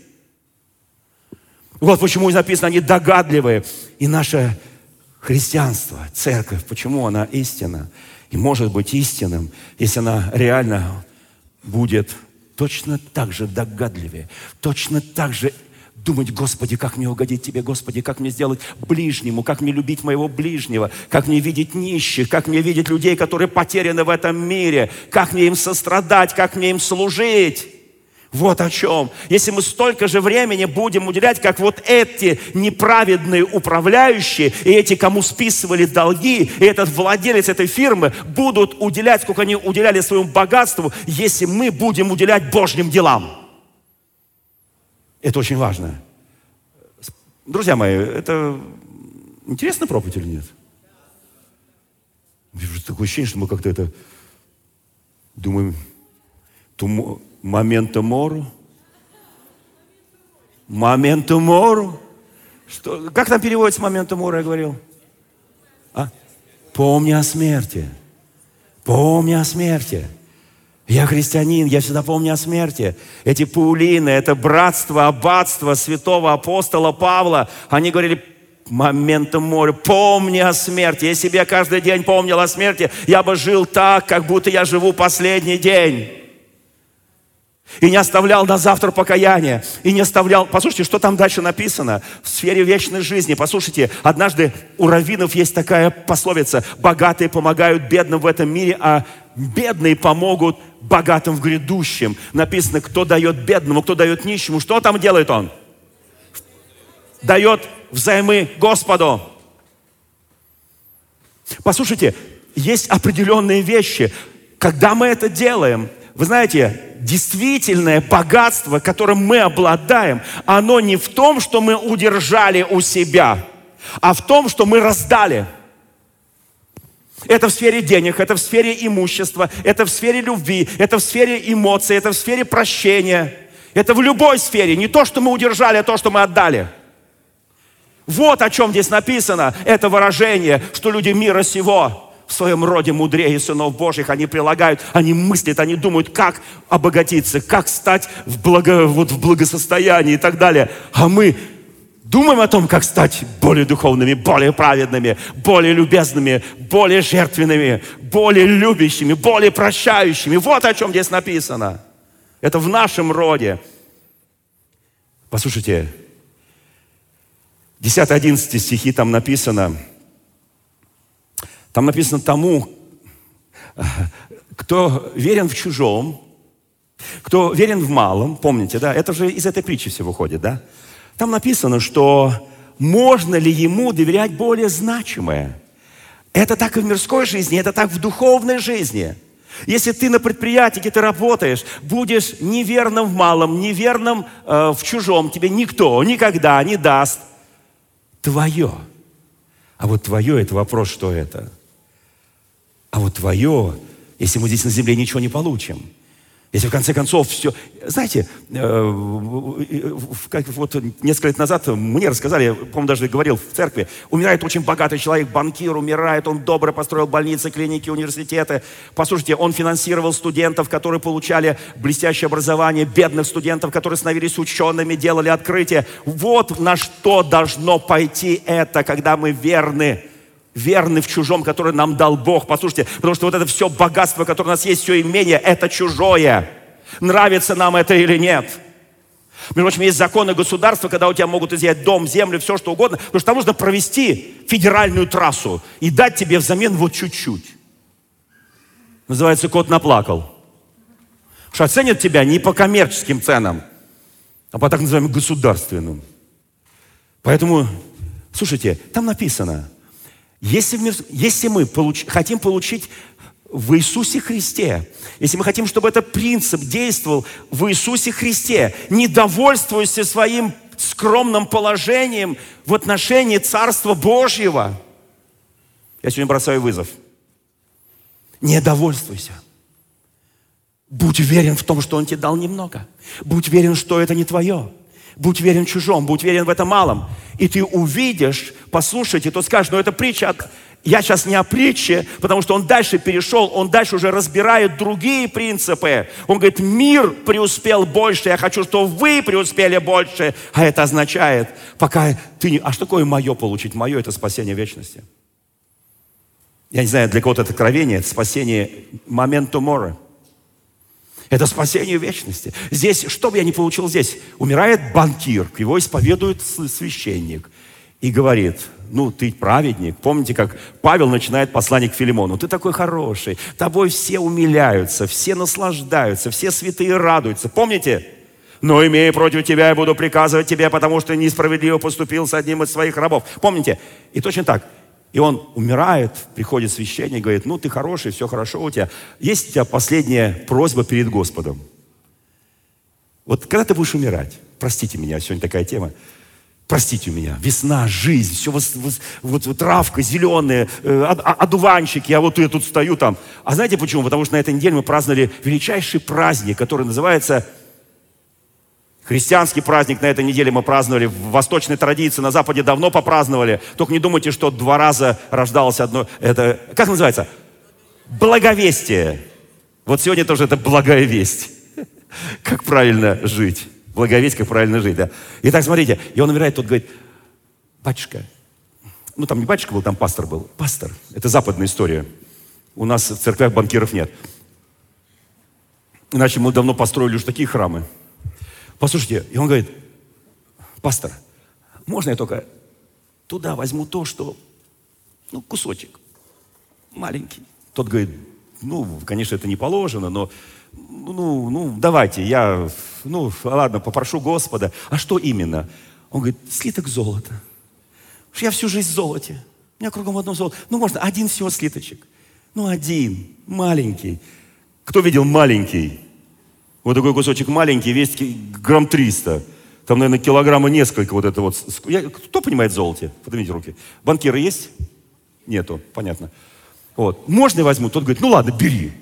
Вот почему написано, они догадливые. И наше христианство, церковь, почему она истинна? И может быть истинным, если она реально... будет точно так же догадливее, точно так же думать, Господи, как мне угодить Тебе, Господи, как мне сделать ближнему, как мне любить моего ближнего, как мне видеть нищих, как мне видеть людей, которые потеряны в этом мире, как мне им сострадать, как мне им служить. Вот о чем. Если мы столько же времени будем уделять, как вот эти неправедные управляющие и эти, кому списывали долги, и этот владелец этой фирмы будут уделять, сколько они уделяли своему богатству, если мы будем уделять Божьим делам. Это очень важно. Друзья мои, это интересная проповедь или нет? Такое ощущение, что мы как-то это думаем... Моменто мори. Что, как там переводится моменто мори, я говорил? Помни о смерти. Помни о смерти. Я христианин, я всегда помню о смерти. Эти паулины, это братство, аббатство святого апостола Павла, они говорили, моментом моря. Помни о смерти. Если бы я каждый день помнил о смерти, я бы жил так, как будто я живу последний день. И не оставлял на завтра покаяние. И не оставлял... Послушайте, что там дальше написано? В сфере вечной жизни. Послушайте, однажды у раввинов есть такая пословица. Богатые помогают бедным в этом мире, а бедные помогут богатым в грядущем. Написано, кто дает бедному, кто дает нищему. Что там делает он? Дает взаймы Господу. Послушайте, есть определенные вещи. Когда мы это делаем... Вы знаете, действительное богатство, которым мы обладаем, оно не в том, что мы удержали у себя, а в том, что мы раздали. Это в сфере денег, это в сфере имущества, это в сфере любви, это в сфере эмоций, это в сфере прощения. Это в любой сфере, не то, что мы удержали, а то, что мы отдали. Вот о чем здесь написано, это выражение, что люди мира сего в своем роде мудрее сынов Божьих, они прилагают, они мыслят, они думают, как обогатиться, как стать в благосостоянии и так далее. А мы думаем о том, как стать более духовными, более праведными, более любезными, более жертвенными, более любящими, более прощающими. Вот о чем здесь написано. Это в нашем роде. Послушайте, 10-11 стихи там написано, тому, кто верен в чужом, кто верен в малом, помните, да, это же из этой притчи все выходит, да? Там написано, что можно ли ему доверять более значимое. Это так и в мирской жизни, это так в духовной жизни. Если ты на предприятии, где ты работаешь, будешь неверным в малом, неверным в чужом, тебе никто никогда не даст твое. А вот твое – это вопрос, что это. А вот твое, если мы здесь на земле ничего не получим, если в конце концов все... Знаете, вот несколько лет назад мне рассказали, я, по-моему, даже говорил в церкви, умирает очень богатый человек, банкир умирает, он добро построил больницы, клиники, университеты. Послушайте, он финансировал студентов, которые получали блестящее образование, бедных студентов, которые становились учеными, делали открытия. Вот на что должно пойти это, когда мы верны. Верны в чужом, который нам дал Бог. Послушайте, потому что вот это все богатство, которое у нас есть, все имение, это чужое. Нравится нам это или нет. Между прочим, есть законы государства, когда у тебя могут изъять дом, землю, все что угодно, потому что там нужно провести федеральную трассу и дать тебе взамен вот чуть-чуть. Называется, кот наплакал. Потому что оценят тебя не по коммерческим ценам, а по так называемым государственным. Поэтому, слушайте, там написано, если мы хотим получить в Иисусе Христе, если мы хотим, чтобы этот принцип действовал в Иисусе Христе, не довольствуясь своим скромным положением в отношении Царства Божьего. Я сегодня бросаю вызов. Не довольствуйся. Будь уверен в том, что Он тебе дал немного. Будь уверен, что это не твое. Будь верен чужом, будь верен в этом малом. И ты увидишь, послушайте, то скажешь, но это притча, я сейчас не о притче, потому что он дальше перешел, он дальше уже разбирает другие принципы. Он говорит, мир преуспел больше, я хочу, чтобы вы преуспели больше. А это означает, пока ты не... А что такое мое получить? Мое – это спасение вечности. Я не знаю, для кого-то это откровение, это спасение «Memento mori». Это спасение вечности. Здесь, что бы я ни получил здесь, умирает банкир, его исповедует священник и говорит, ну, ты праведник. Помните, как Павел начинает послание к Филимону. Ты такой хороший, тобой все умиляются, все наслаждаются, все святые радуются. Помните? Но имея против тебя, я буду приказывать тебе, потому что несправедливо поступил с одним из своих рабов. Помните? И точно так. И он умирает, приходит священник, говорит, ну ты хороший, все хорошо у тебя. Есть у тебя последняя просьба перед Господом? Вот когда ты будешь умирать, простите меня, сегодня такая тема, простите меня, весна, жизнь, все, вот травка зеленая, одуванчики, а вот я тут стою там. А знаете почему? Потому что на этой неделе мы праздновали величайший праздник, который называется... Христианский праздник на этой неделе мы праздновали, в восточной традиции на Западе давно попраздновали. Только не думайте, что 2 раза рождалось одно... Это, как называется? Благовестие. Вот сегодня тоже это благая весть. Как правильно жить. Благовесть, как правильно жить, да. Итак, смотрите, и он умирает, тут говорит, батюшка. Ну, там не батюшка был, там пастор был. Пастор. Это западная история. У нас в церквях банкиров нет. Иначе мы давно построили уж такие храмы. Послушайте, и он говорит, пастор, можно я только туда возьму то, что, ну, кусочек, маленький. Тот говорит, ну, конечно, это не положено, но, ну, давайте, я, ну, ладно, попрошу Господа. А что именно? Он говорит, слиток золота. Потому что я всю жизнь в золоте, у меня кругом одно золото. Ну, можно один всего слиточек, ну, один, маленький. Кто видел маленький? Вот такой кусочек маленький, весит 300 грамм. Там, наверное, 1,5 килограмма вот это вот. Кто понимает в золоте? Поднимите руки. Банкиры есть? Нету, понятно. Вот. Можно я возьму? Тот говорит, ну ладно, бери.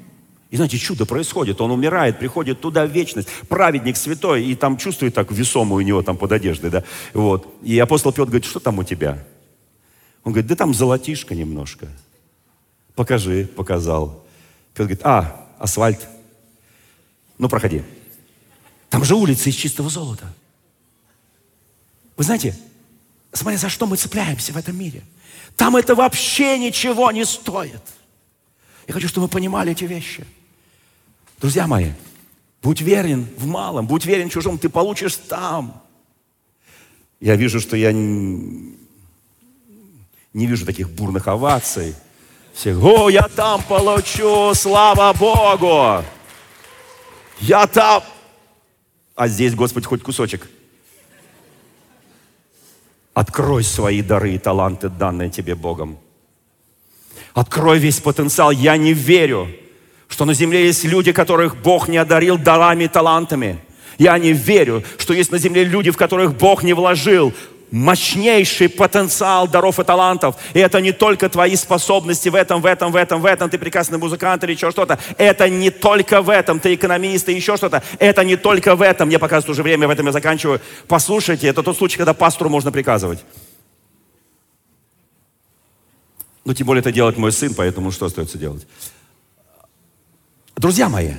И знаете, чудо происходит. Он умирает, приходит туда в вечность. Праведник святой, и там чувствует так весомую у него там под одеждой, да. Вот. И апостол Петр говорит, что там у тебя? Он говорит, да там золотишко немножко. Покажи, показал. Петр говорит, асфальт. Ну, проходи. Там же улицы из чистого золота. Вы знаете, смотря за что мы цепляемся в этом мире. Там это вообще ничего не стоит. Я хочу, чтобы вы понимали эти вещи. Друзья мои, будь верен в малом, будь верен в чужом, ты получишь там. Я вижу, что я не вижу таких бурных оваций. Всего я там получу, слава Богу! Я там... А здесь, Господь, хоть кусочек. Открой свои дары и таланты, данные тебе Богом. Открой весь потенциал. Я не верю, что на земле есть люди, которых Бог не одарил дарами и талантами. Я не верю, что есть на земле люди, в которых Бог не вложил мощнейший потенциал даров и талантов. И это не только твои способности в этом. Ты прекрасный музыкант или еще что-то. Это не только в этом. Ты экономист и еще что-то. Это не только в этом. Мне показывает уже время, в этом я заканчиваю. Послушайте, это тот случай, когда пастору можно приказывать. Ну, тем более это делает мой сын, поэтому что остается делать? Друзья мои,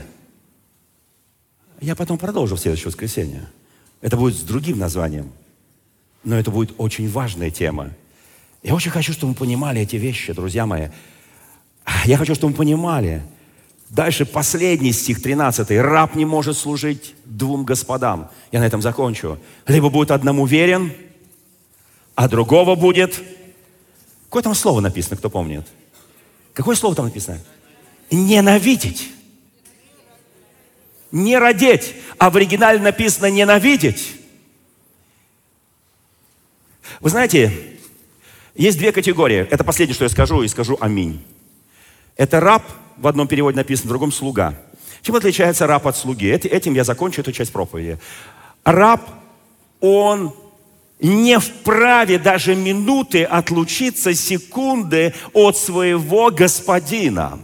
я потом продолжу в следующее воскресенье. Это будет с другим названием. Но это будет очень важная тема. Я очень хочу, чтобы мы понимали эти вещи, друзья мои. Я хочу, чтобы мы понимали. Дальше последний стих, 13. «Раб не может служить двум господам». Я на этом закончу. «Либо будет одному верен, а другого будет...» Какое там слово написано, кто помнит? Какое слово там написано? «Ненавидеть». «Не родить». А в оригинале написано «ненавидеть». Вы знаете, есть две категории. Это последнее, что я скажу, и скажу аминь. Это раб, в одном переводе написано, в другом слуга. Чем отличается раб от слуги? Этим я закончу эту часть проповеди. Раб, он не вправе даже минуты отлучиться, секунды от своего господина.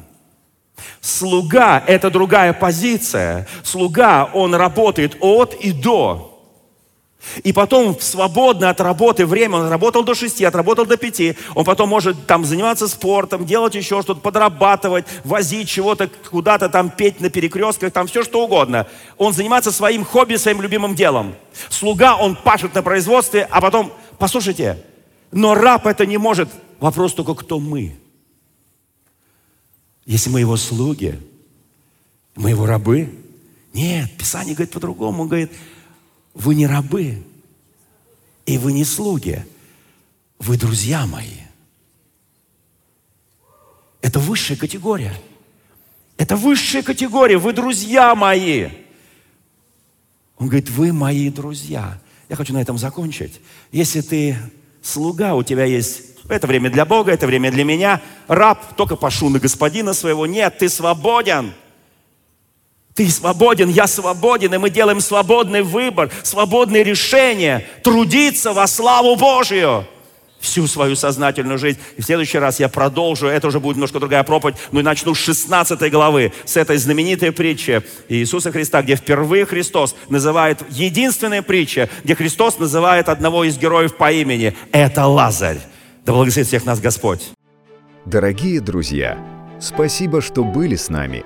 Слуга – это другая позиция. Слуга, он работает от и до. И потом, свободно от работы время, он работал до 6, отработал до 5, он потом может там заниматься спортом, делать еще что-то, подрабатывать, возить чего-то куда-то, там петь на перекрестках, там все что угодно. Он занимается своим хобби, своим любимым делом. Слуга, он пашет на производстве, а потом, послушайте, но раб это не может. Вопрос только, кто мы? Если мы его слуги, мы его рабы? Нет, Писание говорит по-другому, он говорит... Вы не рабы, и вы не слуги, вы друзья мои. Это высшая категория. Это высшая категория, вы друзья мои. Он говорит, вы мои друзья. Я хочу на этом закончить. Если ты слуга, у тебя есть... Это время для Бога, это время для меня. Раб, только пошу на господина своего. Нет, ты свободен. Ты свободен, я свободен, и мы делаем свободный выбор, свободное решение трудиться во славу Божию всю свою сознательную жизнь. И в следующий раз я продолжу, это уже будет немножко другая проповедь, но и начну с 16 главы, с этой знаменитой притчи Иисуса Христа, где впервые Христос называет, единственная притча, где Христос называет одного из героев по имени. Это Лазарь. Да благословит всех нас Господь. Дорогие друзья, спасибо, что были с нами.